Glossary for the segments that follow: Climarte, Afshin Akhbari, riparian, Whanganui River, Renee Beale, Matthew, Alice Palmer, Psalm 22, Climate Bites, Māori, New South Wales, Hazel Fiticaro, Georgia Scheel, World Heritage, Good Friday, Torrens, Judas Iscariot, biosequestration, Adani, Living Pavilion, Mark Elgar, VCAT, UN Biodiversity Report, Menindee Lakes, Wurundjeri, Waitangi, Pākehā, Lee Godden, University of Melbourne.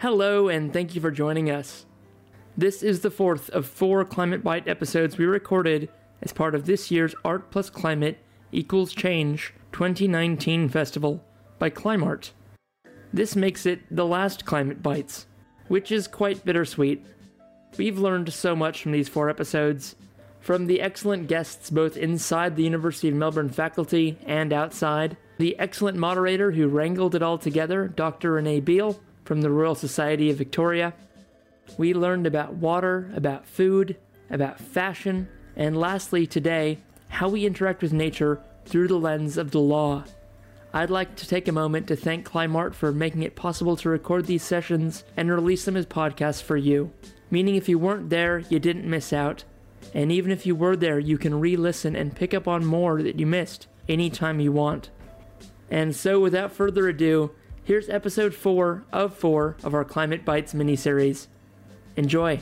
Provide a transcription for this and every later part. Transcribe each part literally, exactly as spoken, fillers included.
Hello, and thank you for joining us. This is the fourth of four Climate Bite episodes we recorded as part of this year's Art Plus Climate Equals Change twenty nineteen Festival by Climarte. This makes it the last Climate Bites, which is quite bittersweet. We've learned so much from these four episodes, from the excellent guests both inside the University of Melbourne faculty and outside, the excellent moderator who wrangled it all together, Doctor Renee Beale, from the Royal Society of Victoria. We learned about water, about food, about fashion, and lastly today, how we interact with nature through the lens of the law. I'd like to take a moment to thank Climarte for making it possible to record these sessions and release them as podcasts for you. Meaning if you weren't there, you didn't miss out. And even if you were there, you can re-listen and pick up on more that you missed anytime you want. And so without further ado, here's episode four of four of our Climate Bites miniseries. Enjoy.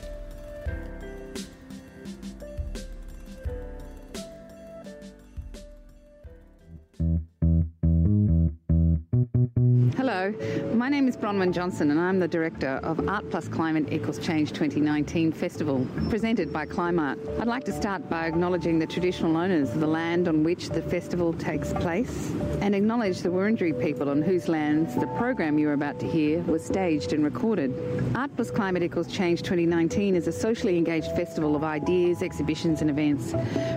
Hello, my name is Bronwyn Johnson and I'm the Director of Art Plus Climate Equals Change twenty nineteen Festival, presented by Climarte. I'd like to start by acknowledging the traditional owners of the land on which the festival takes place and acknowledge the Wurundjeri people on whose lands the program you're about to hear was staged and recorded. Art Plus Climate Equals Change twenty nineteen is a socially engaged festival of ideas, exhibitions and events,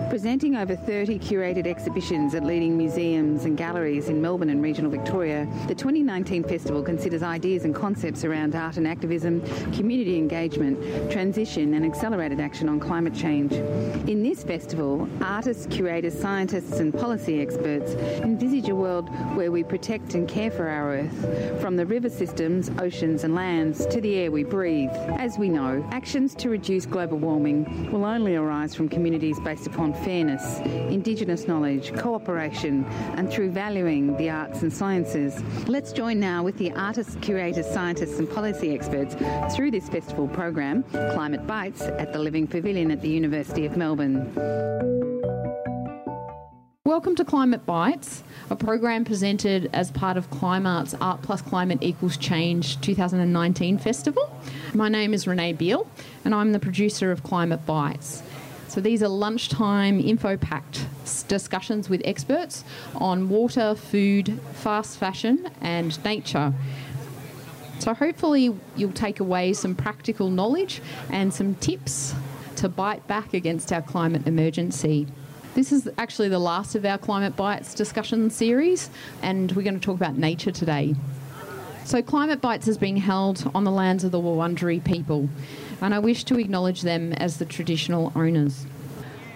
presenting over thirty curated exhibitions at leading museums and galleries in Melbourne and regional Victoria. The twenty nineteen Festival considers ideas and concepts around art and activism, community engagement, transition and accelerated action on climate change. In this festival, artists, curators, scientists and policy experts envisage a world where we protect and care for our Earth, from the river systems, oceans and lands to the air we breathe. As we know, actions to reduce global warming will only arise from communities based upon fairness, Indigenous knowledge, cooperation and through valuing the arts and sciences. Let's join now with the artists, curators, scientists and policy experts through this festival program, Climate Bites, at the Living Pavilion at the University of Melbourne. Welcome to Climate Bites, a program presented as part of Climarte's Art Plus Climate Equals Change twenty nineteen Festival. My name is Renee Beale and I'm the producer of Climate Bites. So these are lunchtime info-packed discussions with experts on water, food, fast fashion and nature. So hopefully you'll take away some practical knowledge and some tips to bite back against our climate emergency. This is actually the last of our Climate Bites discussion series and we're going to talk about nature today. So Climate Bites has been held on the lands of the Wurundjeri people, and I wish to acknowledge them as the traditional owners.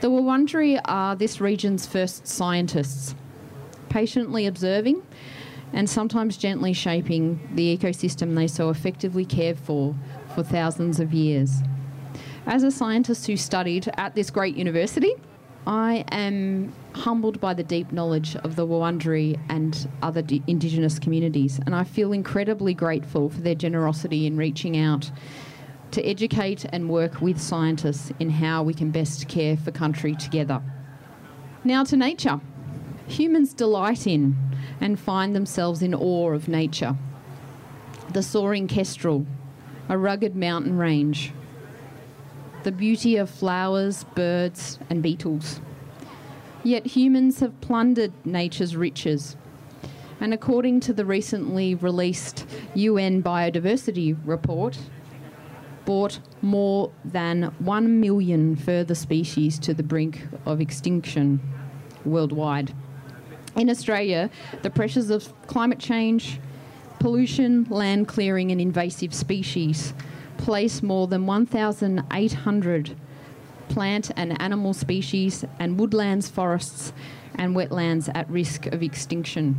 The Wurundjeri are this region's first scientists, patiently observing and sometimes gently shaping the ecosystem they so effectively cared for for thousands of years. As a scientist who studied at this great university, I am humbled by the deep knowledge of the Wurundjeri and other d- Indigenous communities, and I feel incredibly grateful for their generosity in reaching out to educate and work with scientists in how we can best care for country together. Now to nature. Humans delight in and find themselves in awe of nature. The soaring kestrel, a rugged mountain range, the beauty of flowers, birds and beetles. Yet humans have plundered nature's riches. And according to the recently released U N Biodiversity Report, brought more than one million further species to the brink of extinction worldwide. In Australia, the pressures of climate change, pollution, land clearing and invasive species place more than one thousand eight hundred plant and animal species and woodlands, forests and wetlands at risk of extinction.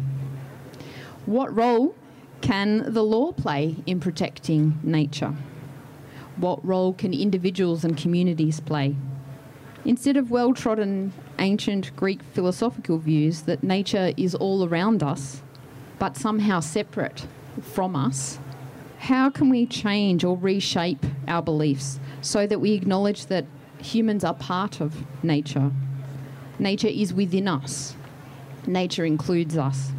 What role can the law play in protecting nature? What role can individuals and communities play? Instead of well-trodden ancient Greek philosophical views that nature is all around us, but somehow separate from us, how can we change or reshape our beliefs so that we acknowledge that humans are part of nature? Nature is within us. Nature includes us.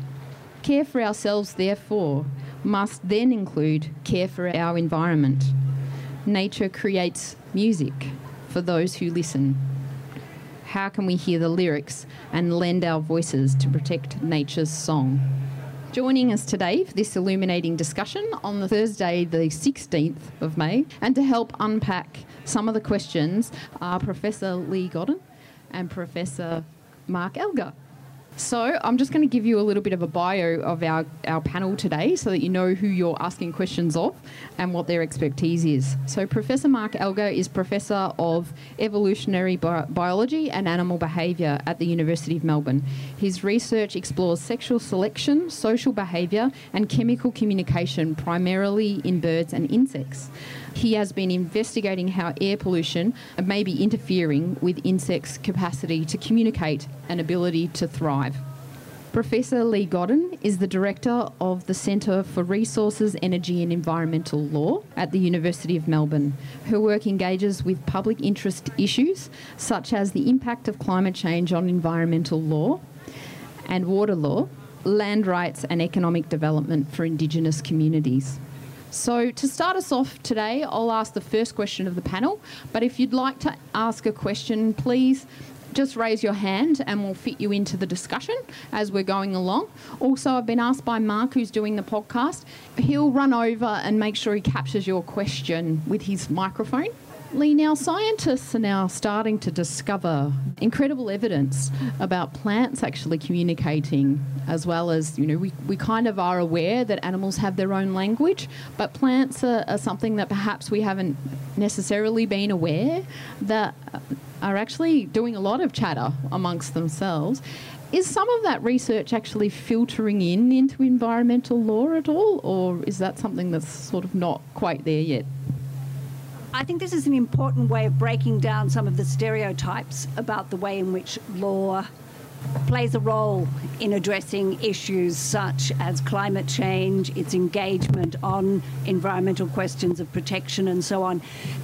Care for ourselves, therefore, must then include care for our environment. Nature creates music for those who listen. How can we hear the lyrics and lend our voices to protect nature's song? Joining us today for this illuminating discussion on the Thursday the sixteenth of May, and to help unpack some of the questions are Professor Lee Godden and Professor Mark Elgar. So I'm just going to give you a little bit of a bio of our, our panel today so that you know who you're asking questions of and what their expertise is. So Professor Mark Elgar is Professor of Evolutionary Bi- Biology and Animal Behaviour at the University of Melbourne. His research explores sexual selection, social behaviour and chemical communication primarily in birds and insects. He has been investigating how air pollution may be interfering with insects' capacity to communicate and ability to thrive. Professor Lee Godden is the Director of the Centre for Resources, Energy and Environmental Law at the University of Melbourne. Her work engages with public interest issues such as the impact of climate change on environmental law and water law, land rights and economic development for Indigenous communities. So to start us off today, I'll ask the first question of the panel, but if you'd like to ask a question, please just raise your hand and we'll fit you into the discussion as we're going along. Also, I've been asked by Mark, who's doing the podcast, he'll run over and make sure he captures your question with his microphone. Lee, now scientists are now starting to discover incredible evidence about plants actually communicating, as well as, you know, we, we kind of are aware that animals have their own language, but plants are, are something that perhaps we haven't necessarily been aware that are actually doing a lot of chatter amongst themselves. Is some of that research actually filtering in into environmental law at all, or is that something that's sort of not quite there yet? I think this is an important way of breaking down some of the stereotypes about the way in which law plays a role in addressing issues such as climate change, its engagement on environmental questions of protection and so on.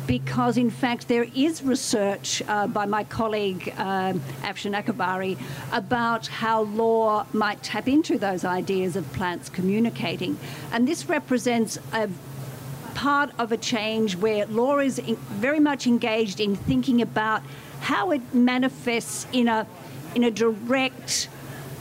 Because in fact there is research uh, by my colleague uh, Afshin Akhbari about how law might tap into those ideas of plants communicating. And this represents a part of a change where law is very much engaged in thinking about how it manifests in a in a direct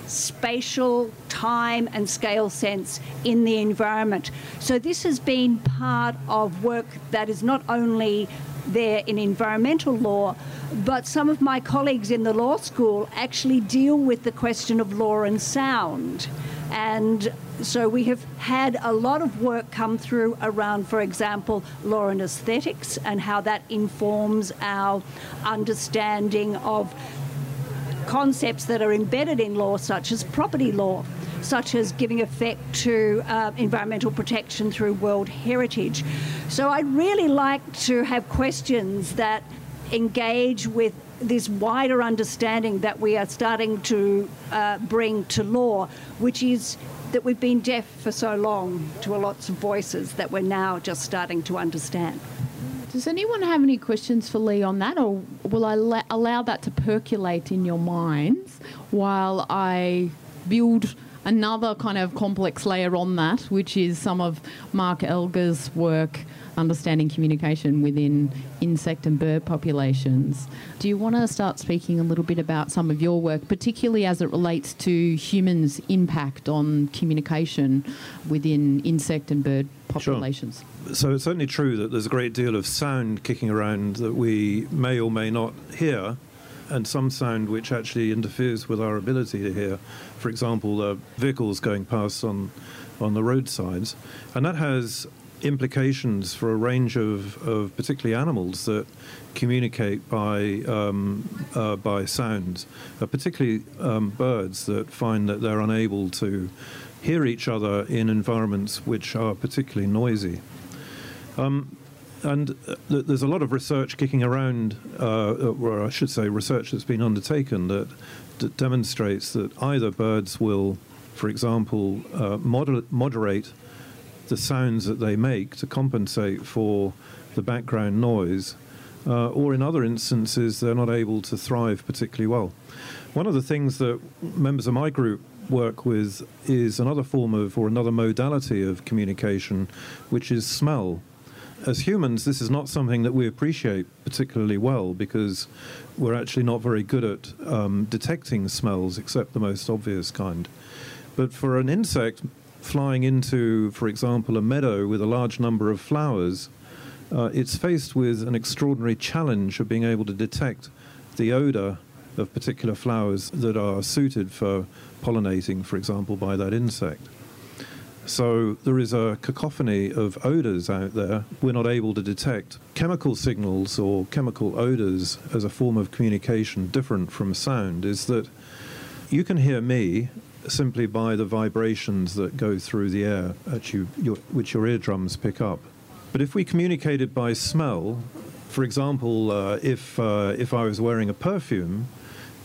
spatial, time and scale sense in the environment. So this has been part of work that is not only there in environmental law, but some of my colleagues in the law school actually deal with the question of law and sound. And so we have had a lot of work come through around, for example, law and aesthetics and how that informs our understanding of concepts that are embedded in law, such as property law, such as giving effect to uh, environmental protection through World Heritage. So I'd really like to have questions that engage with this wider understanding that we are starting to uh, bring to law, which is that we've been deaf for so long to a lots of voices that we're now just starting to understand. Does anyone have any questions for Lee on that, or will I la- allow that to percolate in your minds while I build another kind of complex layer on that, which is some of Mark Elgar's work understanding communication within insect and bird populations. Do you want to start speaking a little bit about some of your work, particularly as it relates to humans' impact on communication within insect and bird populations? Sure. So it's certainly true that there's a great deal of sound kicking around that we may or may not hear, and some sound which actually interferes with our ability to hear. For example, uh, vehicles going past on, on the roadsides, and that has implications for a range of, of particularly animals that communicate by um, uh, by sounds, uh, particularly um, birds that find that they're unable to hear each other in environments which are particularly noisy. Um, and th- there's a lot of research kicking around, uh, or I should say research that's been undertaken that, that demonstrates that either birds will, for example, uh, moder- moderate the sounds that they make to compensate for the background noise, uh, or in other instances they're not able to thrive particularly well. One of the things that members of my group work with is another form of, or another modality of communication, which is smell. As humans, this is not something that we appreciate particularly well because we're actually not very good at um, detecting smells except the most obvious kind. But for an insect flying into, for example, a meadow with a large number of flowers, uh, it's faced with an extraordinary challenge of being able to detect the odor of particular flowers that are suited for pollinating, for example, by that insect. So there is a cacophony of odors out there. We're not able to detect chemical signals or chemical odors as a form of communication different from sound, is that you can hear me simply by the vibrations that go through the air at you, your, which your eardrums pick up. But if we communicated by smell, for example, uh, if, uh, if I was wearing a perfume,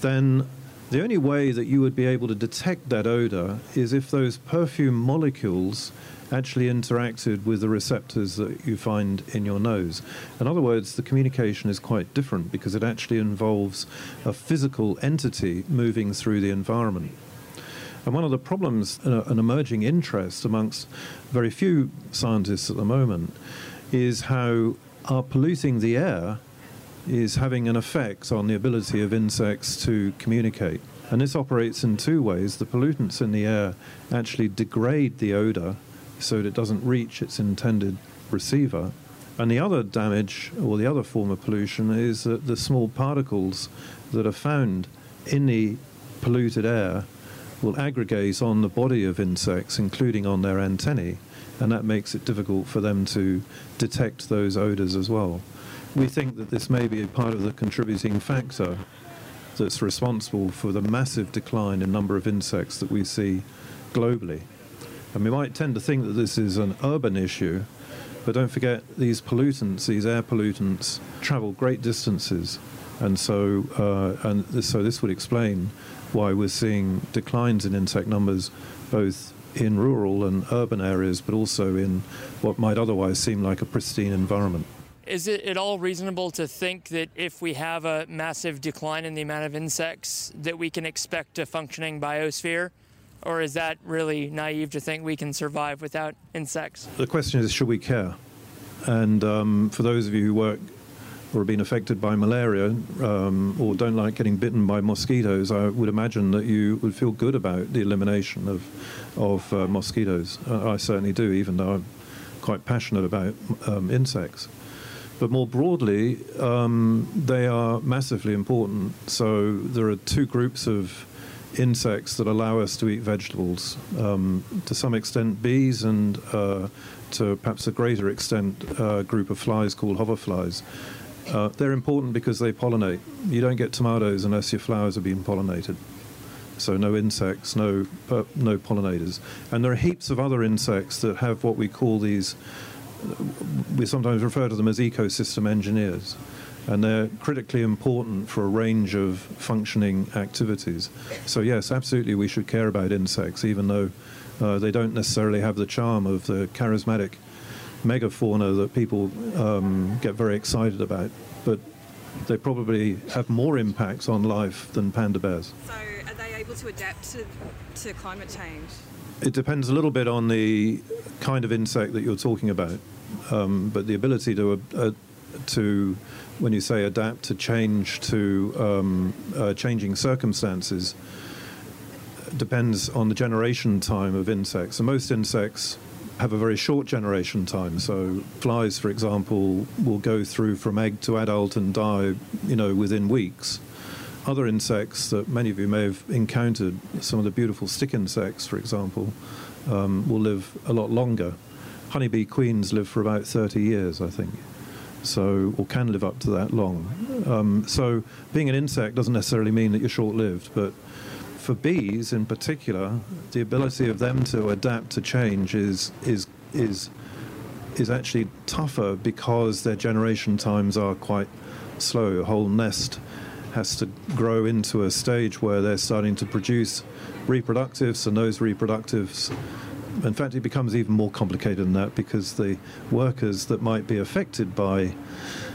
then the only way that you would be able to detect that odor is if those perfume molecules actually interacted with the receptors that you find in your nose. In other words, the communication is quite different because it actually involves a physical entity moving through the environment. And one of the problems, uh, an emerging interest amongst very few scientists at the moment, is how our polluting the air is having an effect on the ability of insects to communicate. And this operates in two ways. The pollutants in the air actually degrade the odor so that it doesn't reach its intended receiver. And the other damage, or the other form of pollution, is that the small particles that are found in the polluted air will aggregate on the body of insects, including on their antennae, and that makes it difficult for them to detect those odors as well. We think that this may be a part of the contributing factor that's responsible for the massive decline in number of insects that we see globally. And we might tend to think that this is an urban issue, but don't forget these pollutants, these air pollutants, travel great distances. And so, uh, and th- so this would explain why we're seeing declines in insect numbers, both in rural and urban areas, but also in what might otherwise seem like a pristine environment. Is it at all reasonable to think that if we have a massive decline in the amount of insects that we can expect a functioning biosphere? Or is that really naive to think we can survive without insects? The question is, should we care? And um, for those of you who work or have been affected by malaria um, or don't like getting bitten by mosquitoes, I would imagine that you would feel good about the elimination of, of uh, mosquitoes. Uh, I certainly do, even though I'm quite passionate about um, insects. But more broadly, um, they are massively important. So there are two groups of insects that allow us to eat vegetables. Um, to some extent, bees, and uh, to perhaps a greater extent, a group of flies called hoverflies. Uh, they're important because they pollinate. You don't get tomatoes unless your flowers are being pollinated. So no insects, no, uh, no pollinators. And there are heaps of other insects that have what we call these, we sometimes refer to them as ecosystem engineers, and they're critically important for a range of functioning activities. So yes, absolutely we should care about insects, even though uh, they don't necessarily have the charm of the charismatic megafauna that people um, get very excited about, but they probably have more impacts on life than panda bears. So are they able to adapt to, to climate change? It depends a little bit on the kind of insect that you're talking about, um, but the ability to, uh, to, when you say adapt to change to um, uh, changing circumstances, depends on the generation time of insects. So most insects have a very short generation time. So flies, for example, will go through from egg to adult and die, you know, within weeks. Other insects that many of you may have encountered, some of the beautiful stick insects, for example, um, will live a lot longer. Honeybee queens live for about thirty years, I think, so, or can live up to that long. Um, so being an insect doesn't necessarily mean that you're short-lived, but for bees in particular, the ability of them to adapt to change is is is is actually tougher because their generation times are quite slow. A whole nest has to grow into a stage where they're starting to produce reproductives, and those reproductives, in fact, it becomes even more complicated than that because the workers that might be affected by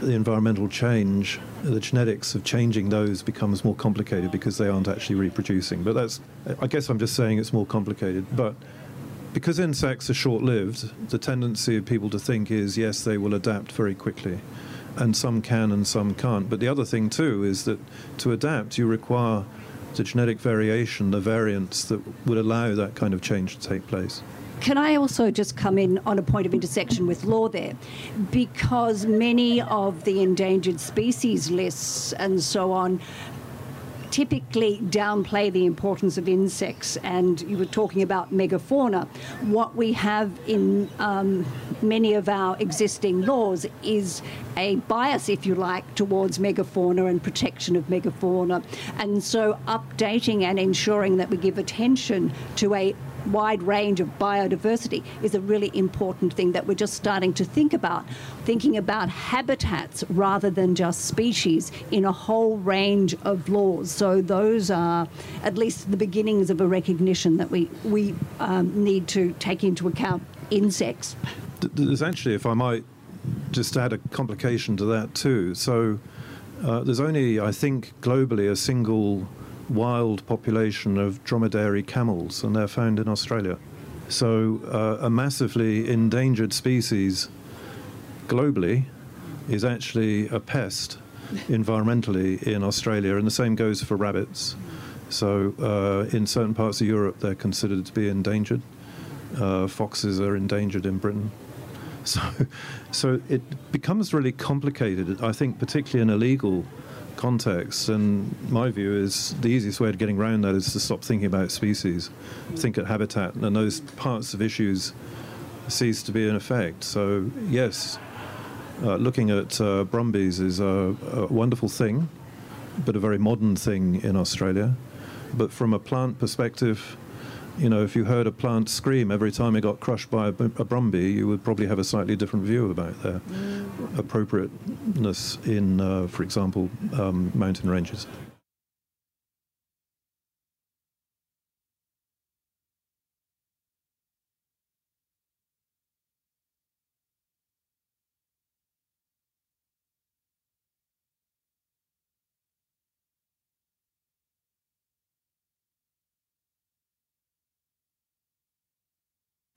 the environmental change, the genetics of changing those becomes more complicated because they aren't actually reproducing. But that's, I guess I'm just saying it's more complicated. But because insects are short-lived, the tendency of people to think is, yes, they will adapt very quickly. And some can and some can't. But the other thing, too, is that to adapt, you require the genetic variation, the variants that would allow that kind of change to take place. Can I also just come in on a point of intersection with law there? Because many of the endangered species lists and so on typically downplay the importance of insects, and you were talking about megafauna. What we have in um, many of our existing laws is a bias, if you like, towards megafauna and protection of megafauna. And so updating and ensuring that we give attention to a wide range of biodiversity is a really important thing that we're just starting to think about, thinking about habitats rather than just species in a whole range of laws. So those are at least the beginnings of a recognition that we, we um, need to take into account insects. There's actually, if I might just add a complication to that too. So uh, there's only, I think, globally a single wild population of dromedary camels, and they're found in Australia. So uh, a massively endangered species globally is actually a pest environmentally in Australia, and the same goes for rabbits. So uh, in certain parts of Europe they're considered to be endangered. Uh, foxes are endangered in Britain. So, so it becomes really complicated, I think, particularly in a legal context, and my view is the easiest way of getting around that is to stop thinking about species, think at habitat, and those parts of issues cease to be in effect. So yes, uh, looking at uh, brumbies is a, a wonderful thing, but a very modern thing in Australia. But from a plant perspective, you know, if you heard a plant scream every time it got crushed by a, a Brumby, you would probably have a slightly different view about their appropriateness in, uh, for example, um, mountain ranges.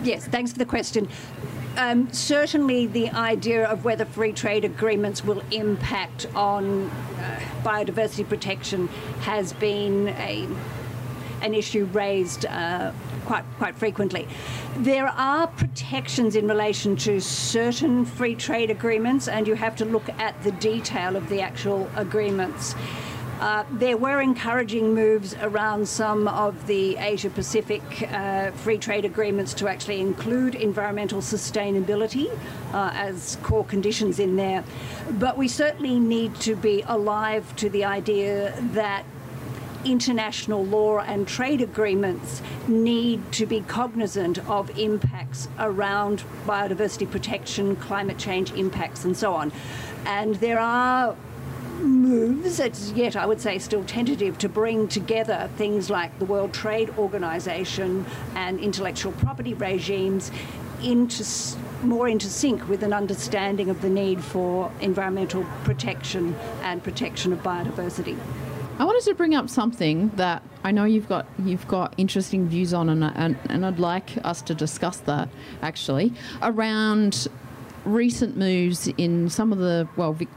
Yes, thanks for the question. Um, certainly the idea of whether free trade agreements will impact on uh, biodiversity protection has been a, an issue raised uh, quite, quite frequently. There are protections in relation to certain free trade agreements, and you have to look at the detail of the actual agreements. Uh, there were encouraging moves around some of the Asia-Pacific uh, free trade agreements to actually include environmental sustainability uh, as core conditions in there. But we certainly need to be alive to the idea that international law and trade agreements need to be cognizant of impacts around biodiversity protection, climate change impacts, and so on. And there are moves, it's yet, I would say, still tentative to bring together things like the World Trade Organization and intellectual property regimes into more into sync with an understanding of the need for environmental protection and protection of biodiversity. I wanted to bring up something that I know you've got you've got interesting views on, and and, and I'd like us to discuss that actually around recent moves in some of the, well, Vic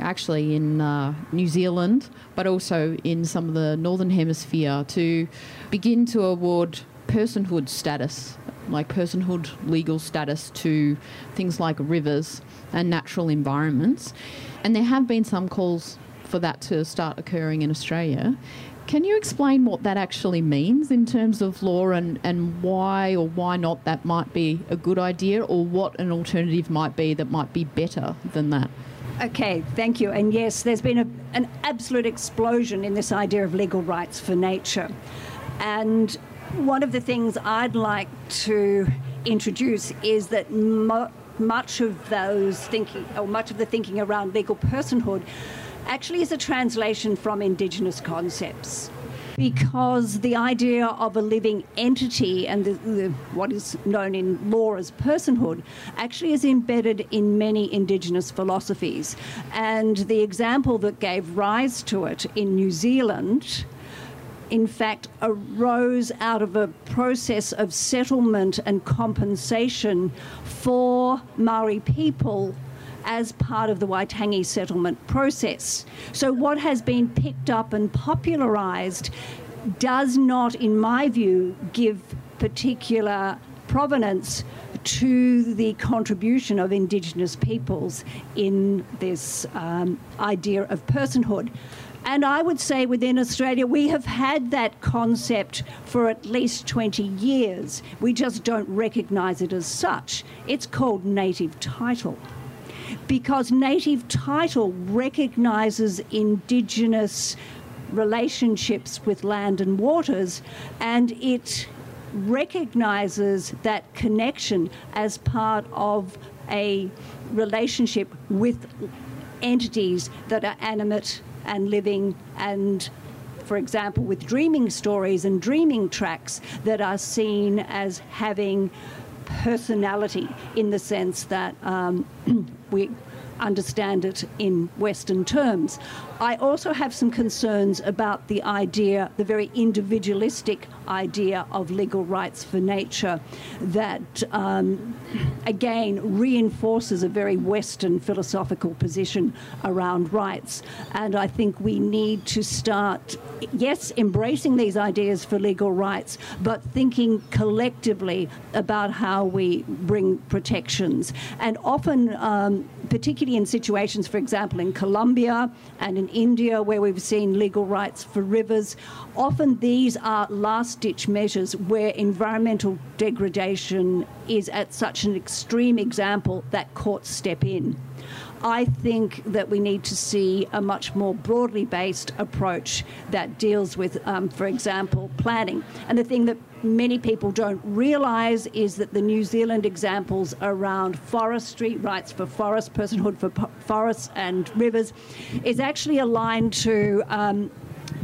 actually in uh, New Zealand, but also in some of the Northern Hemisphere, to begin to award personhood status, like personhood legal status, to things like rivers and natural environments. And there have been some calls for that to start occurring in Australia. Can you explain what that actually means in terms of law, and, and why or why not that might be a good idea, or what an alternative might be that might be better than that? Okay, thank you. And yes, there's been a, an absolute explosion in this idea of legal rights for nature. And one of the things I'd like to introduce is that mo much of those thinking, or much of the thinking around legal personhood actually is a translation from Indigenous concepts. because the idea of a living entity and the, the, what is known in law as personhood actually is embedded in many Indigenous philosophies. And the example that gave rise to it in New Zealand, in fact, arose out of a process of settlement and compensation for Māori people as part of the Waitangi settlement process. So what has been picked up and popularised does not, in my view, give particular provenance to the contribution of Indigenous peoples in this um, idea of personhood. And I would say within Australia, we have had that concept for at least twenty years. We just don't recognise it as such. It's called native title, because native title recognises Indigenous relationships with land and waters, and it recognises that connection as part of a relationship with entities that are animate and living, and, for example, with dreaming stories and dreaming tracks that are seen as having personality in the sense that um, we understand it in Western terms. I also have some concerns about the idea, the very individualistic idea of legal rights for nature that, um, again, reinforces a very Western philosophical position around rights. And I think we need to start, yes, embracing these ideas for legal rights, but thinking collectively about how we bring protections. And often, um, particularly in situations, for example, in Colombia and in India, where we've seen legal rights for rivers, often these are last-ditch measures where environmental degradation is at such an extreme example that courts step in. I think that we need to see a much more broadly based approach that deals with, um, for example, planning. And the thing that many people don't realise is that the New Zealand examples around forestry, rights for forest, personhood for forests and rivers, is actually aligned to um,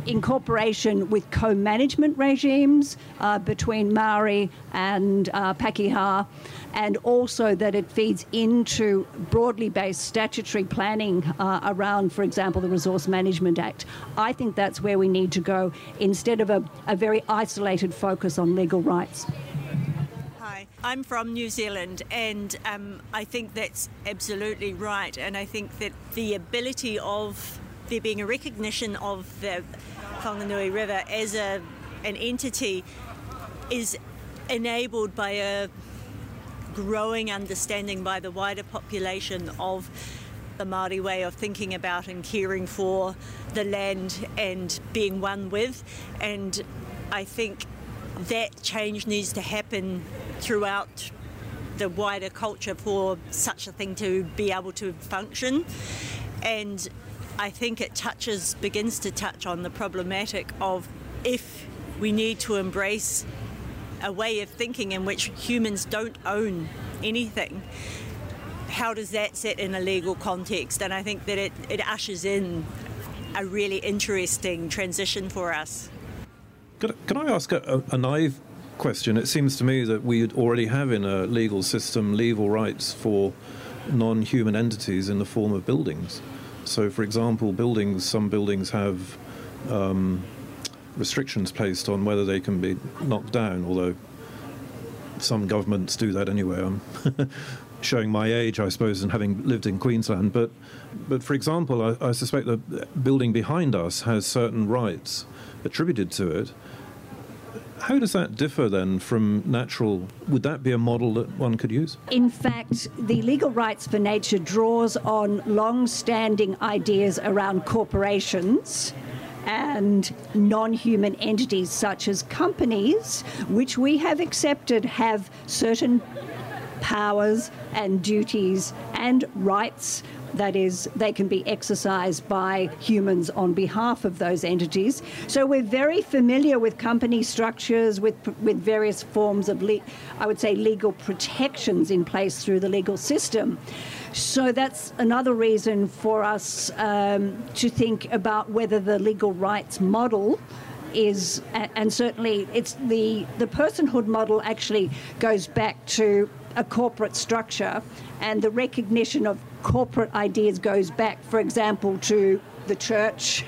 incorporation with co-management regimes uh, between Māori and uh, Pākehā, and also that it feeds into broadly based statutory planning uh, around, for example, the Resource Management Act. I think that's where we need to go instead of a, a very isolated focus on legal rights. Hi, I'm from New Zealand, and um, I think that's absolutely right. And I think that the ability of there being a recognition of the Whanganui River as a, an entity is enabled by a growing understanding by the wider population of the Māori way of thinking about and caring for the land and being one with. And I think that change needs to happen throughout the wider culture for such a thing to be able to function. And I think it touches, begins to touch on the problematic of if we need to embrace a way of thinking in which humans don't own anything, how does that sit in a legal context? And I think that it, it ushers in a really interesting transition for us. Could, can I ask a, a naive question? It seems to me that we already have in a legal system legal rights for non-human entities in the form of buildings. So, for example, buildings, some buildings have um, restrictions placed on whether they can be knocked down, although some governments do that anyway. I'm showing my age, I suppose, and having lived in Queensland. But, but for example, I, I suspect the building behind us has certain rights attributed to it. How does that differ then from natural? Would that be a model that one could use? In fact, the legal rights for nature draws on long-standing ideas around corporations and non-human entities such as companies, which we have accepted have certain powers and duties and rights. That is, they can be exercised by humans on behalf of those entities. So we're very familiar with company structures, with with various forms of, le- I would say, legal protections in place through the legal system. So that's another reason for us um, to think about whether the legal rights model is, and certainly it's the, the personhood model actually goes back to a corporate structure, and the recognition of corporate ideas goes back, for example, to the church.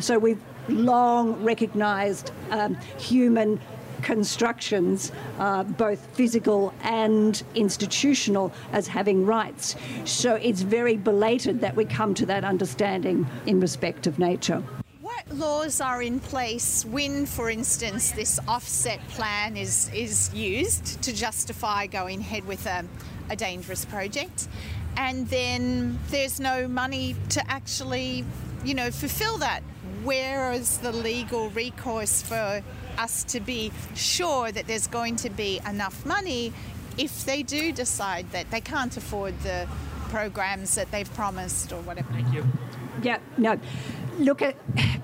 So we've long recognised um, human constructions, uh, both physical and institutional, as having rights. So it's very belated that we come to that understanding in respect of nature. What laws are in place when, for instance, this offset plan is, is used to justify going ahead with a, a dangerous project, and then there's no money to actually, you know, fulfill that? Where is the legal recourse for us to be sure that there's going to be enough money if they do decide that they can't afford the programs that they've promised or whatever? Thank you. Yeah, no. Look, at,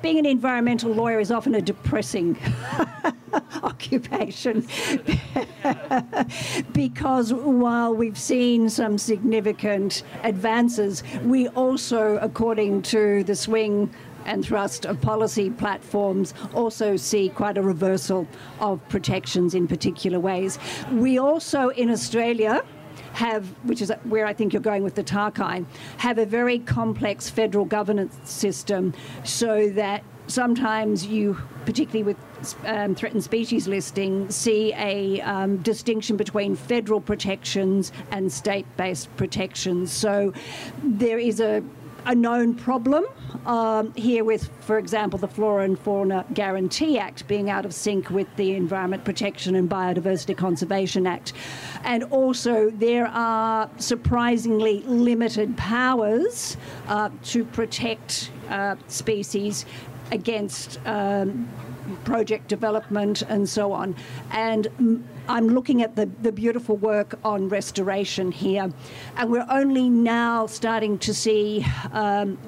being an environmental lawyer is often a depressing occupation because while we've seen some significant advances, we also, according to the swing and thrust of policy platforms, also see quite a reversal of protections in particular ways. We also in Australia have, which is where I think you're going with the Tarkine, have a very complex federal governance system, so that sometimes you, particularly with um, threatened species listing, see a um, distinction between federal protections and state-based protections. So there is a a known problem um, here with, for example, the Flora and Fauna Guarantee Act being out of sync with the Environment Protection and Biodiversity Conservation Act. And also there are surprisingly limited powers uh, to protect uh, species against um, project development and so on. And m- I'm looking at the, the beautiful work on restoration here, and we're only now starting to see um,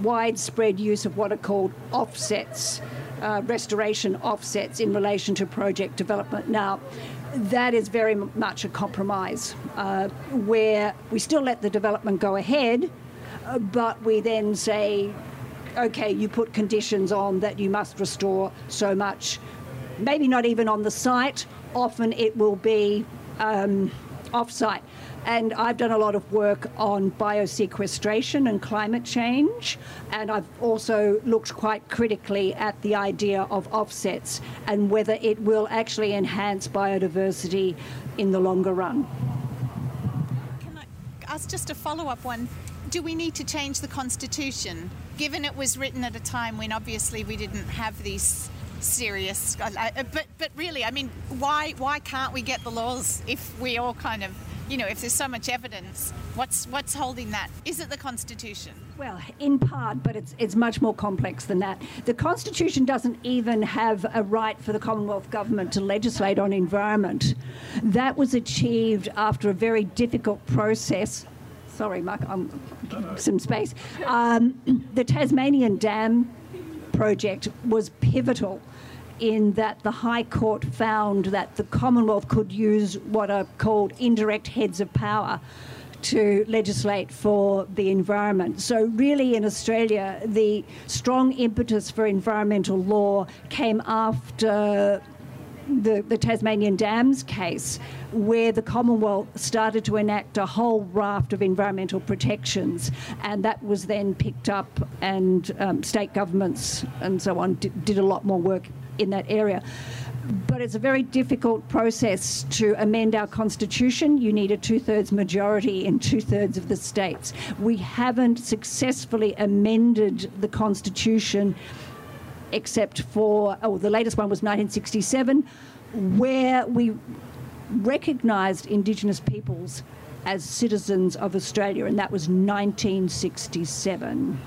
widespread use of what are called offsets, uh, restoration offsets in relation to project development. Now, that is very much a compromise uh, where we still let the development go ahead, uh, but we then say, okay, you put conditions on that you must restore so much, maybe not even on the site, often it will be um, off-site. And I've done a lot of work on biosequestration and climate change, and I've also looked quite critically at the idea of offsets and whether it will actually enhance biodiversity in the longer run. Can I ask just a follow-up one? Do we need to change the Constitution, given it was written at a time when obviously we didn't have these serious, but but really, I mean, why why can't we get the laws if we all kind of, you know, if there's so much evidence? What's what's holding that? Is it the Constitution? Well, in part, but it's it's much more complex than that. The Constitution doesn't even have a right for the Commonwealth Government to legislate on environment. That was achieved after a very difficult process. Sorry, Mark, I'm giving some space. Um, the Tasmanian Dam project was pivotal in that the High Court found that the Commonwealth could use what are called indirect heads of power to legislate for the environment. So really in Australia, the strong impetus for environmental law came after the, the Tasmanian Dams case, where the Commonwealth started to enact a whole raft of environmental protections, and that was then picked up, and um, state governments and so on d- did a lot more work in that area. But it's a very difficult process to amend our constitution. You need a two-thirds majority in two-thirds of the states. We haven't successfully amended the constitution except for, oh, the latest one was nineteen sixty-seven, where we recognised Indigenous peoples as citizens of Australia, and that was nineteen sixty-seven.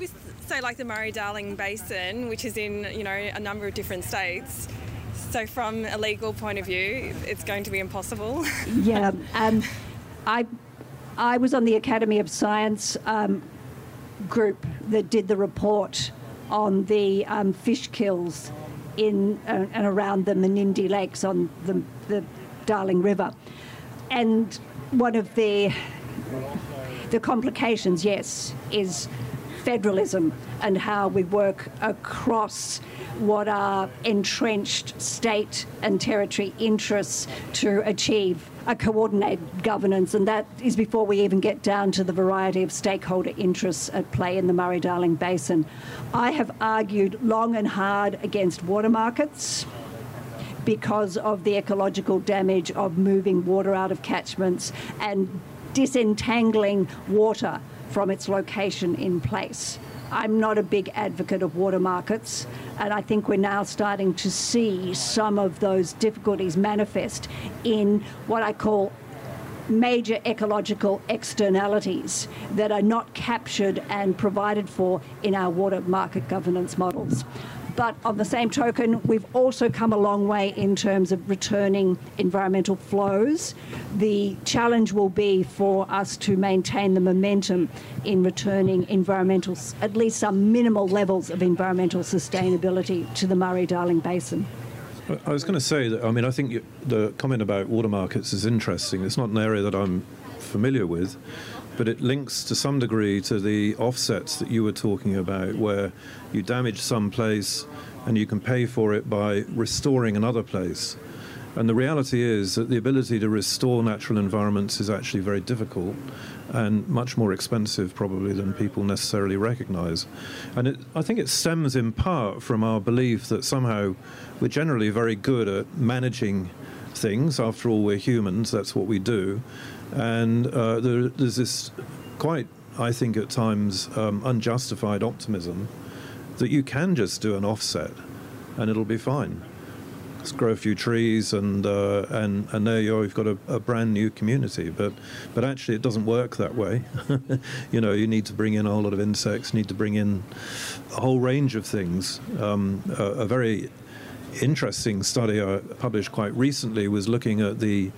With, say, like the Murray Darling Basin, which is in, you know, a number of different states, so from a legal point of view, it's going to be impossible. Yeah, um, I, I was on the Academy of Science um, group that did the report on the um, fish kills in uh, and around the Menindee Lakes on the, the Darling River. And one of the the complications, yes, is federalism and how we work across what are entrenched state and territory interests to achieve a coordinated governance, and that is before we even get down to the variety of stakeholder interests at play in the Murray-Darling Basin. I have argued long and hard against water markets because of the ecological damage of moving water out of catchments and disentangling water from its location in place. I'm not a big advocate of water markets, and I think we're now starting to see some of those difficulties manifest in what I call major ecological externalities that are not captured and provided for in our water market governance models. But on the same token, we've also come a long way in terms of returning environmental flows. The challenge will be for us to maintain the momentum in returning environmental, at least some minimal levels of environmental sustainability to the Murray-Darling Basin. I was going to say that, I mean, I think you, the comment about water markets is interesting. It's not an area that I'm familiar with, but it links to some degree to the offsets that you were talking about, where you damage some place and you can pay for it by restoring another place. And the reality is that the ability to restore natural environments is actually very difficult and much more expensive probably than people necessarily recognise. And it, I think it stems in part from our belief that somehow we're generally very good at managing things. After all, we're humans, that's what we do. And uh, there, there's this quite, I think at times, um, unjustified optimism that you can just do an offset and it'll be fine. Just grow a few trees and uh, and, and there you are, you've got a, a brand new community. But, but actually it doesn't work that way. You know, you need to bring in a whole lot of insects, need to bring in a whole range of things. Um, a, a very interesting study I published quite recently was looking at the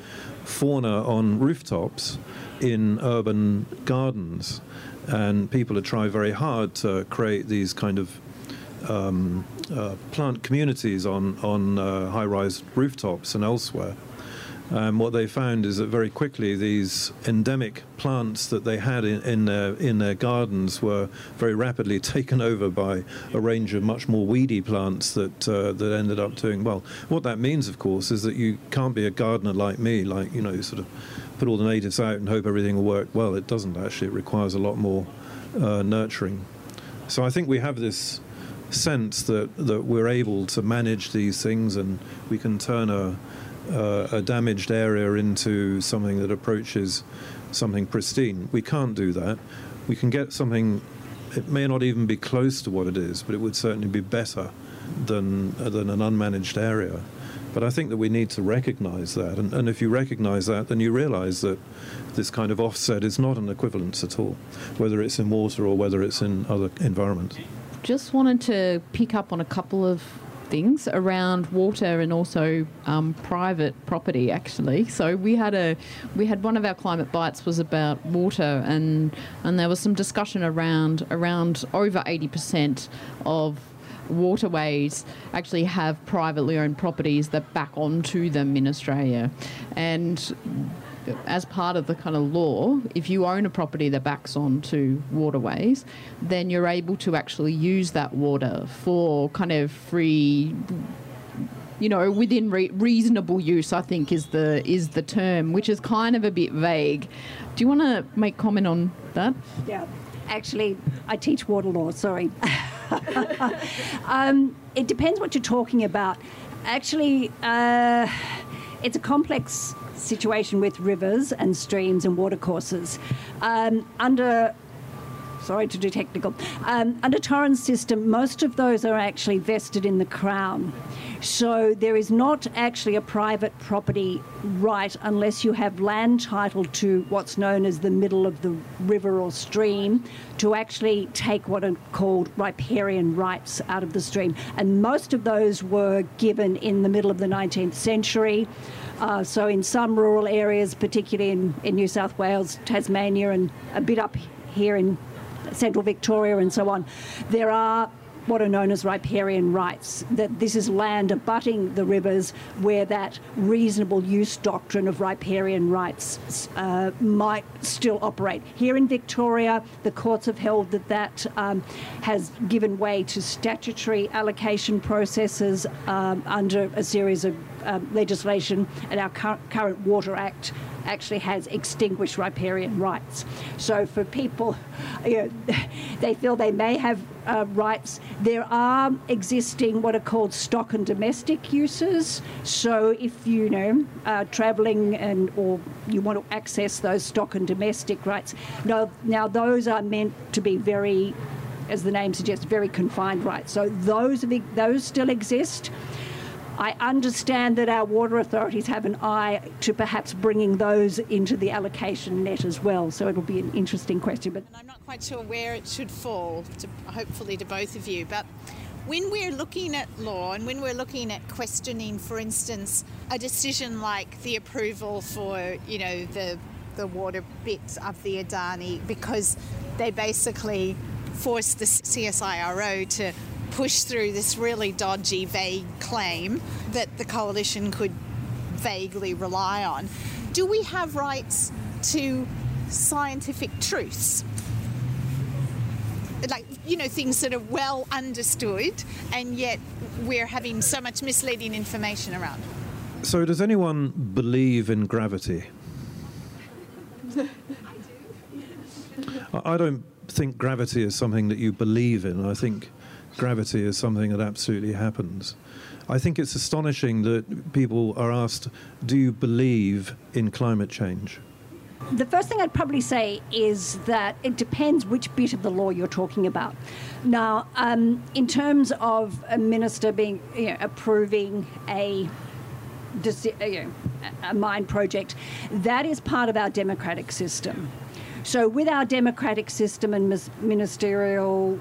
fauna on rooftops in urban gardens, and people had tried very hard to create these kind of um, uh, plant communities on, on uh, high-rise rooftops and elsewhere. And what they found is that very quickly these endemic plants that they had in, in, their, in their gardens were very rapidly taken over by a range of much more weedy plants that, uh, that ended up doing well. What that means, of course, is that you can't be a gardener like me, like, you know, sort of put all the natives out and hope everything will work. Well, it doesn't actually. It requires a lot more uh, nurturing. So I think we have this sense that, that we're able to manage these things and we can turn a Uh, a damaged area into something that approaches something pristine. We can't do that. We can get something, it may not even be close to what it is, but it would certainly be better than, uh, than an unmanaged area. But I think that we need to recognise that, and, and if you recognise that, then you realise that this kind of offset is not an equivalence at all, whether it's in water or whether it's in other environments. Just wanted to pick up on a couple of things around water and also um, private property, actually. So we had a we had one of our Climate Bites was about water, and and there was some discussion around around over eighty percent of waterways actually have privately owned properties that back onto them in Australia. And as part of the kind of law, if you own a property that backs onto waterways, then you're able to actually use that water for kind of free, you know, within re reasonable use, I think is the is the term, which is kind of a bit vague. Do you want to make comment on that? Yeah, actually, I teach water law. Sorry, um, it depends what you're talking about. Actually, uh, it's a complex situation with rivers and streams and watercourses. Um, under, sorry to do technical, um, under Torrens system, most of those are actually vested in the Crown. So there is not actually a private property right unless you have land title to what's known as the middle of the river or stream to actually take what are called riparian rights out of the stream. And most of those were given in the middle of the nineteenth century. Uh, so in some rural areas, particularly in, in New South Wales, Tasmania, and a bit up here in central Victoria and so on, there are what are known as riparian rights, that this is land abutting the rivers where that reasonable use doctrine of riparian rights uh, might still operate. Here in Victoria, the courts have held that that um, has given way to statutory allocation processes um, under a series of um, legislation, and our cur current Water Act actually has extinguished riparian rights. So for people, you know, they feel they may have uh, rights. There are existing what are called stock and domestic uses. So if you know uh, travelling and or you want to access those stock and domestic rights, now now those are meant to be very, as the name suggests, very confined rights. So those those still exist. I understand that our water authorities have an eye to perhaps bringing those into the allocation net as well, so it'll be an interesting question. But and I'm not quite sure where it should fall, to, hopefully to both of you, but when we're looking at law and when we're looking at questioning, for instance, a decision like the approval for, you know, the, the water bits of the Adani, because they basically forced the C S I R O to push through this really dodgy, vague claim that the coalition could vaguely rely on. Do we have rights to scientific truths? Like, you know, things that are well understood and yet we're having so much misleading information around. So does anyone believe in gravity? I do. I don't think gravity is something that you believe in. I think gravity is something that absolutely happens. I think it's astonishing that people are asked, do you believe in climate change? The first thing I'd probably say is that it depends which bit of the law you're talking about. Now, um, in terms of a minister being, you know, approving a you know, a mine project, that is part of our democratic system. So with our democratic system and ministerial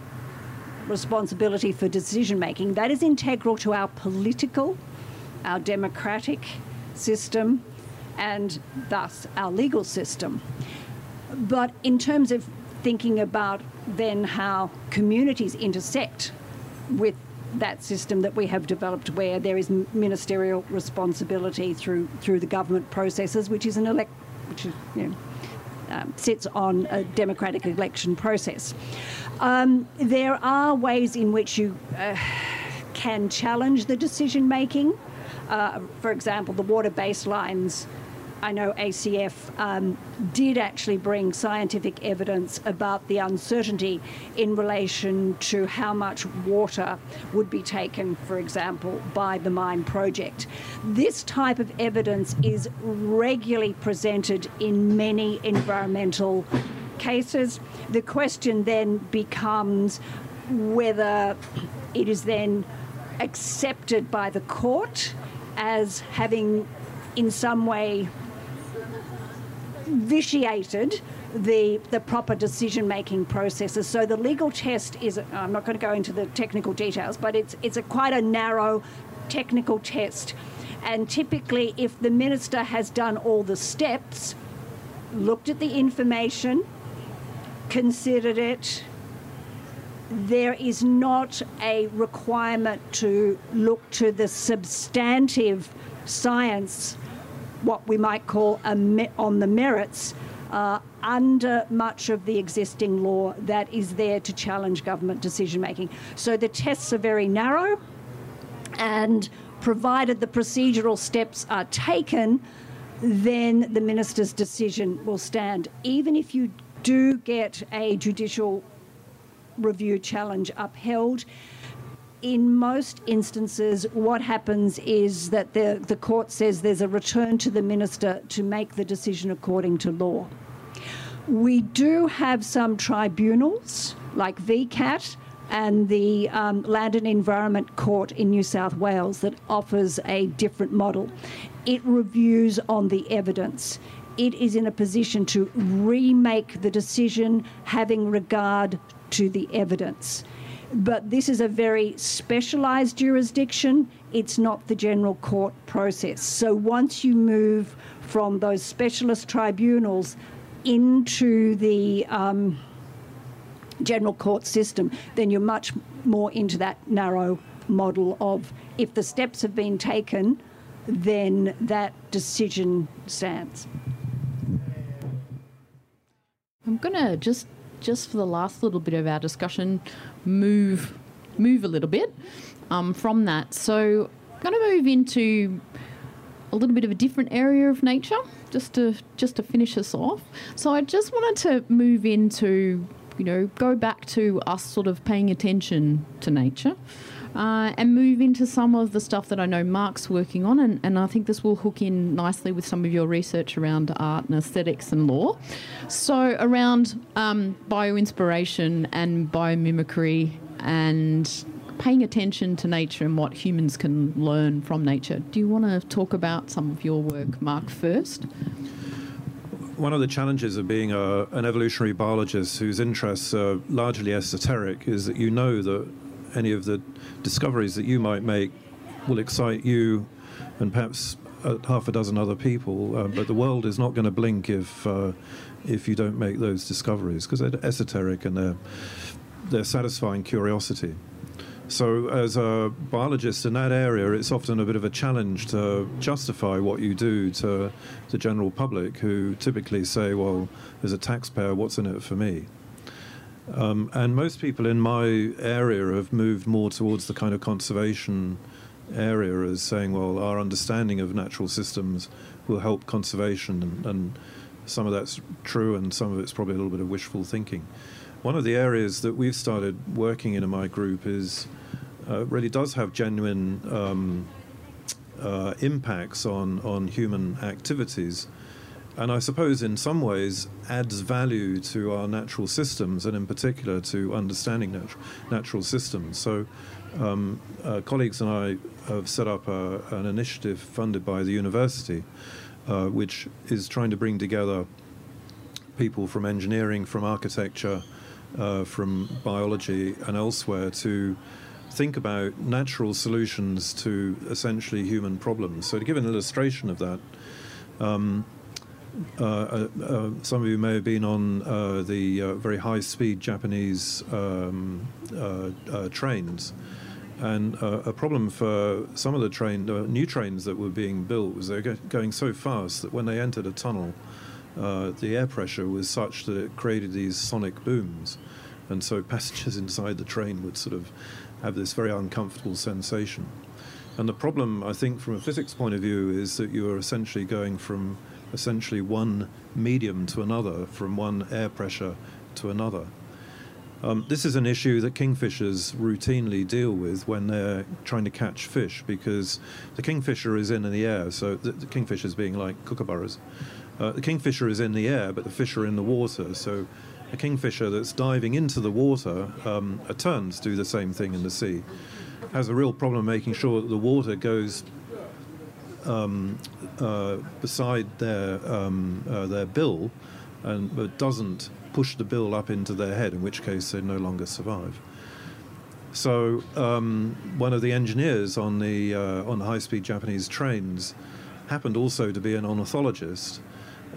responsibility for decision making, that is integral to our political, our democratic system, and thus our legal system. But in terms of thinking about then how communities intersect with that system that we have developed, where there is ministerial responsibility through through the government processes, which is an elect, which is, you know, Um, sits on a democratic election process. Um, there are ways in which you uh, can challenge the decision making. Uh, for example, the water baselines, I know A C F um, did actually bring scientific evidence about the uncertainty in relation to how much water would be taken, for example, by the mine project. This type of evidence is regularly presented in many environmental cases. The question then becomes whether it is then accepted by the court as having in some way vitiated the the proper decision-making processes. So the legal test is, I'm not going to go into the technical details, but it's it's a quite a narrow technical test. And typically, if the minister has done all the steps, looked at the information, considered it, there is not a requirement to look to the substantive science, what we might call a me on the merits, uh, under much of the existing law that is there to challenge government decision making. So the tests are very narrow, and provided the procedural steps are taken, then the minister's decision will stand, even if you do get a judicial review challenge upheld. In most instances, what happens is that the, the court says there's a return to the minister to make the decision according to law. We do have some tribunals, like V CAT and the um, Land and Environment Court in New South Wales, that offers a different model. It reviews on the evidence. It is in a position to remake the decision having regard to the evidence. But this is a very specialised jurisdiction. It's not the general court process. So once you move from those specialist tribunals into the um, general court system, then you're much more into that narrow model of if the steps have been taken, then that decision stands. I'm going to just, just for the last little bit of our discussion, move move a little bit um, from that. So I'm going to move into a little bit of a different area of nature, just to just to finish us off. So I just wanted to move into, you know, go back to us sort of paying attention to nature uh, and move into some of the stuff that I know Mark's working on, and, and I think this will hook in nicely with some of your research around art and aesthetics and law. So around um, bioinspiration and biomimicry and paying attention to nature and what humans can learn from nature. Do you want to talk about some of your work, Mark, first? One of the challenges of being a, an evolutionary biologist whose interests are largely esoteric is that you know that any of the discoveries that you might make will excite you and perhaps a half a dozen other people, um, but the world is not going to blink if, uh, if you don't make those discoveries, because they're esoteric and they're, they're satisfying curiosity. So as a biologist in that area, it's often a bit of a challenge to justify what you do to the general public, who typically say, well, as a taxpayer, what's in it for me? Um, and most people in my area have moved more towards the kind of conservation area as saying, well, our understanding of natural systems will help conservation. And, and some of that's true, and some of it's probably a little bit of wishful thinking. One of the areas that we've started working in in my group is Uh, really does have genuine um, uh, impacts on, on human activities, and I suppose in some ways adds value to our natural systems, and in particular to understanding nat natural systems. So um, uh, colleagues and I have set up a, an initiative funded by the university uh, which is trying to bring together people from engineering, from architecture, uh, from biology and elsewhere to think about natural solutions to essentially human problems. So to give an illustration of that, um, uh, uh, uh, some of you may have been on uh, the uh, very high-speed Japanese um, uh, uh, trains, and uh, a problem for some of the train, uh, new trains that were being built was they were go going so fast that when they entered a tunnel, uh, the air pressure was such that it created these sonic booms, and so passengers inside the train would sort of have this very uncomfortable sensation. And the problem, I think, from a physics point of view is that you are essentially going from essentially one medium to another, from one air pressure to another. Um, this is an issue that kingfishers routinely deal with when they're trying to catch fish, because the kingfisher is in the air, so the, the kingfishers being like kookaburras. Uh, the kingfisher is in the air, but the fish are in the water, so a kingfisher that's diving into the water, um, a terns do the same thing in the sea, has a real problem making sure that the water goes um, uh, beside their, um, uh, their bill, and but doesn't push the bill up into their head, in which case they no longer survive. So um, one of the engineers on the, uh, on the high-speed Japanese trains happened also to be an ornithologist,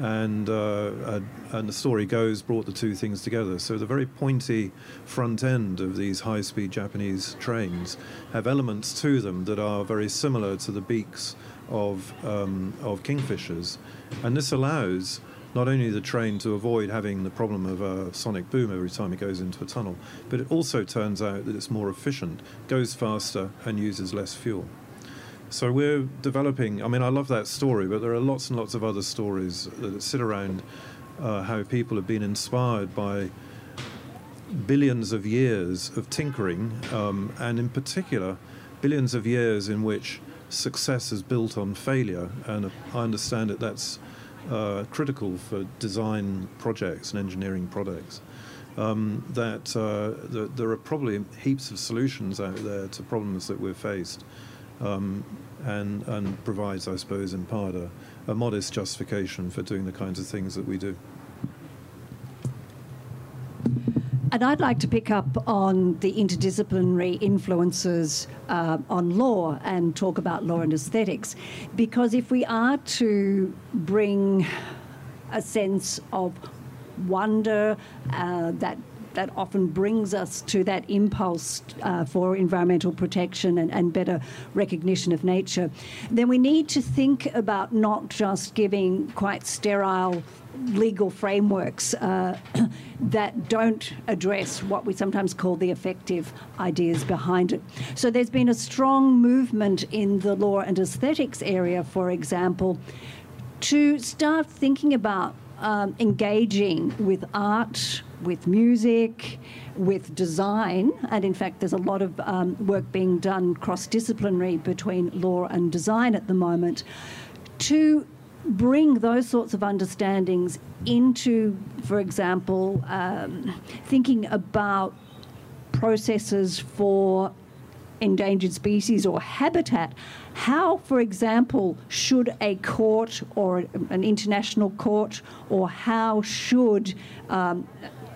and uh, and the story goes brought the two things together. So the very pointy front end of these high-speed Japanese trains have elements to them that are very similar to the beaks of um, of kingfishers, and this allows not only the train to avoid having the problem of a sonic boom every time it goes into a tunnel, but it also turns out that it's more efficient, goes faster and uses less fuel. So we're developing, I mean, I love that story, but there are lots and lots of other stories that sit around uh, how people have been inspired by billions of years of tinkering, um, and in particular, billions of years in which success is built on failure. And I understand that that's uh, critical for design projects and engineering products. Um, that uh, the, there are probably heaps of solutions out there to problems that we're faced. Um, and, and provides, I suppose, in part, a, a modest justification for doing the kinds of things that we do. And I'd like to pick up on the interdisciplinary influences uh, on law and talk about law and aesthetics, because if we are to bring a sense of wonder uh, that that often brings us to that impulse uh, for environmental protection and, and better recognition of nature, then we need to think about not just giving quite sterile legal frameworks uh, that don't address what we sometimes call the effective ideas behind it. So there's been a strong movement in the law and aesthetics area, for example, to start thinking about um, engaging with art, with music, with design, and in fact there's a lot of um, work being done cross-disciplinary between law and design at the moment, to bring those sorts of understandings into, for example, um, thinking about processes for endangered species or habitat. How, for example, should a court or an international court, or how should um,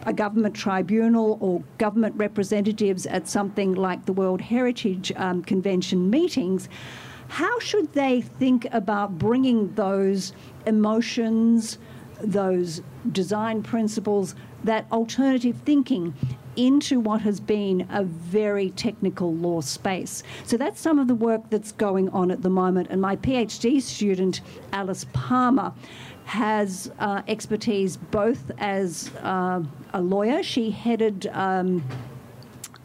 a government tribunal or government representatives at something like the World Heritage um, Convention meetings, how should they think about bringing those emotions, those design principles, that alternative thinking into what has been a very technical law space? So that's some of the work that's going on at the moment. And my PhD student, Alice Palmer, has uh, expertise both as uh, a lawyer. She headed um,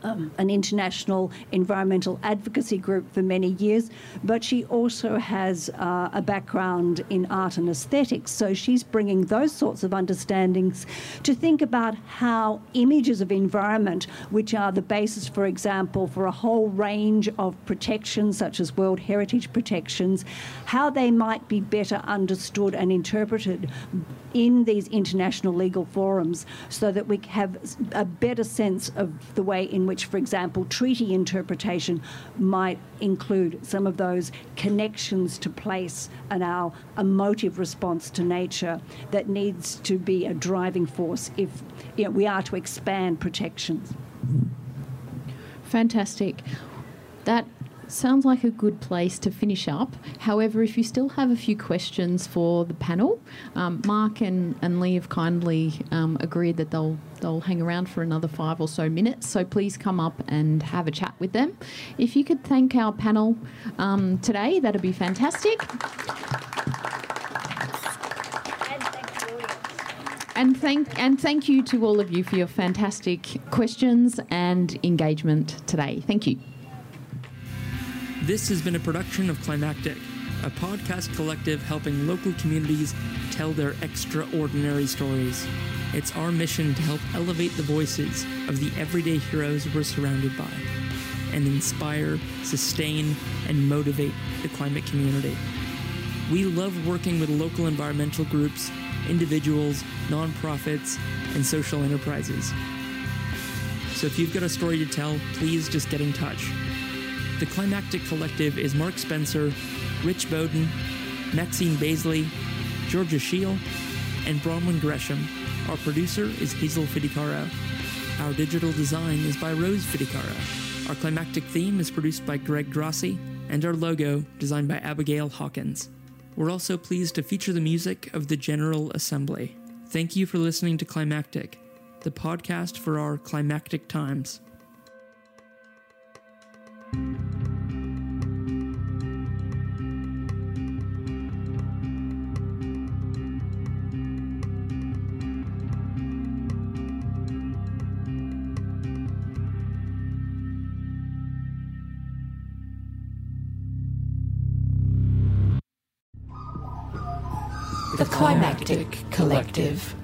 Um, an international environmental advocacy group for many years, but she also has uh, a background in art and aesthetics. So she's bringing those sorts of understandings to think about how images of environment, which are the basis, for example, for a whole range of protections, such as World Heritage protections, how they might be better understood and interpreted in these international legal forums, so that we have a better sense of the way in which, for example, treaty interpretation might include some of those connections to place and our emotive response to nature that needs to be a driving force if, you know, we are to expand protections. Fantastic. That sounds like a good place to finish up. However, if you still have a few questions for the panel, um, Mark and, and Lee have kindly um, agreed that they'll they'll hang around for another five or so minutes, so please come up and have a chat with them. If you could thank our panel um, today, that'd be fantastic. And thank, and thank you to all of you for your fantastic questions and engagement today. Thank you. This has been a production of Climactic, a podcast collective helping local communities tell their extraordinary stories. It's our mission to help elevate the voices of the everyday heroes we're surrounded by and inspire, sustain, and motivate the climate community. We love working with local environmental groups, individuals, nonprofits, and social enterprises. So if you've got a story to tell, please just get in touch. The Climactic Collective is Mark Spencer, Rich Bowden, Maxine Baisley, Georgia Scheel, and Bronwyn Gresham. Our producer is Hazel Fiticaro. Our digital design is by Rose Fiticaro. Our Climactic theme is produced by Greg Grassi, and our logo designed by Abigail Hawkins. We're also pleased to feature the music of the General Assembly. Thank you for listening to Climactic, the podcast for our climactic times. The Climactic Collective.